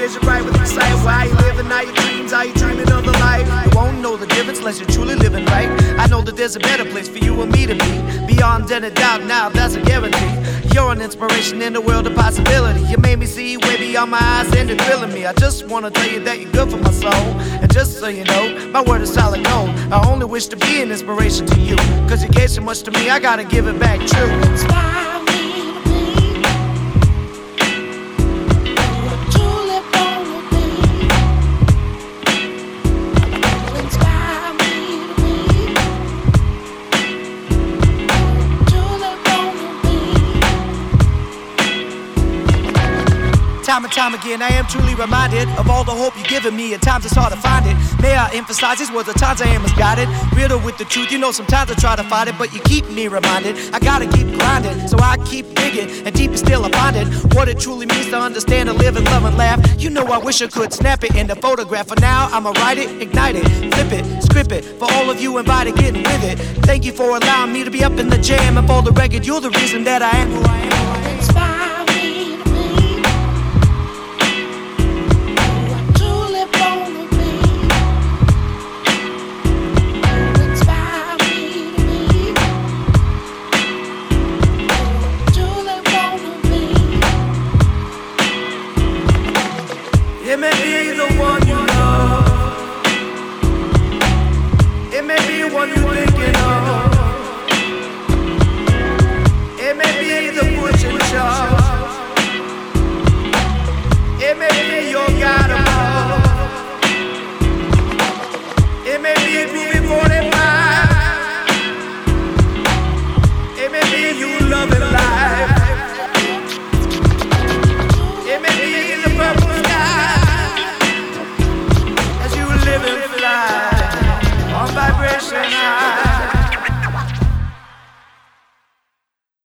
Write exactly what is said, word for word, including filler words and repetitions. vision right with sight. Why you living all your dreams, all your dreaming of the life? You won't know the difference unless you're truly living right. I know that there's a better place for you and me to be. Beyond any doubt, now that's a guarantee. You're an inspiration in the world of possibility. You made me see way beyond my eyes and you're thrilling me. I just wanna tell you that you're good for my soul. And just so you know, my word is solid gold. I only wish to be an inspiration to you, cause you gave so much to me, I gotta give it back true. Smile. Time and time again, I am truly reminded of all the hope you've given me. At times it's hard to find it. May I emphasize these words, at times I am misguided, riddle with the truth. You know sometimes I try to fight it, but you keep me reminded I gotta keep grinding, so I keep digging. And deeper still I find it, what it truly means to understand, to live and love and laugh. You know I wish I could snap it into photograph. For now, I'ma write it, ignite it, flip it, script it, for all of you invited, getting with it. Thank you for allowing me to be up in the jam. And for the record, you're the reason that I am who I am. Inspired. It may be the one.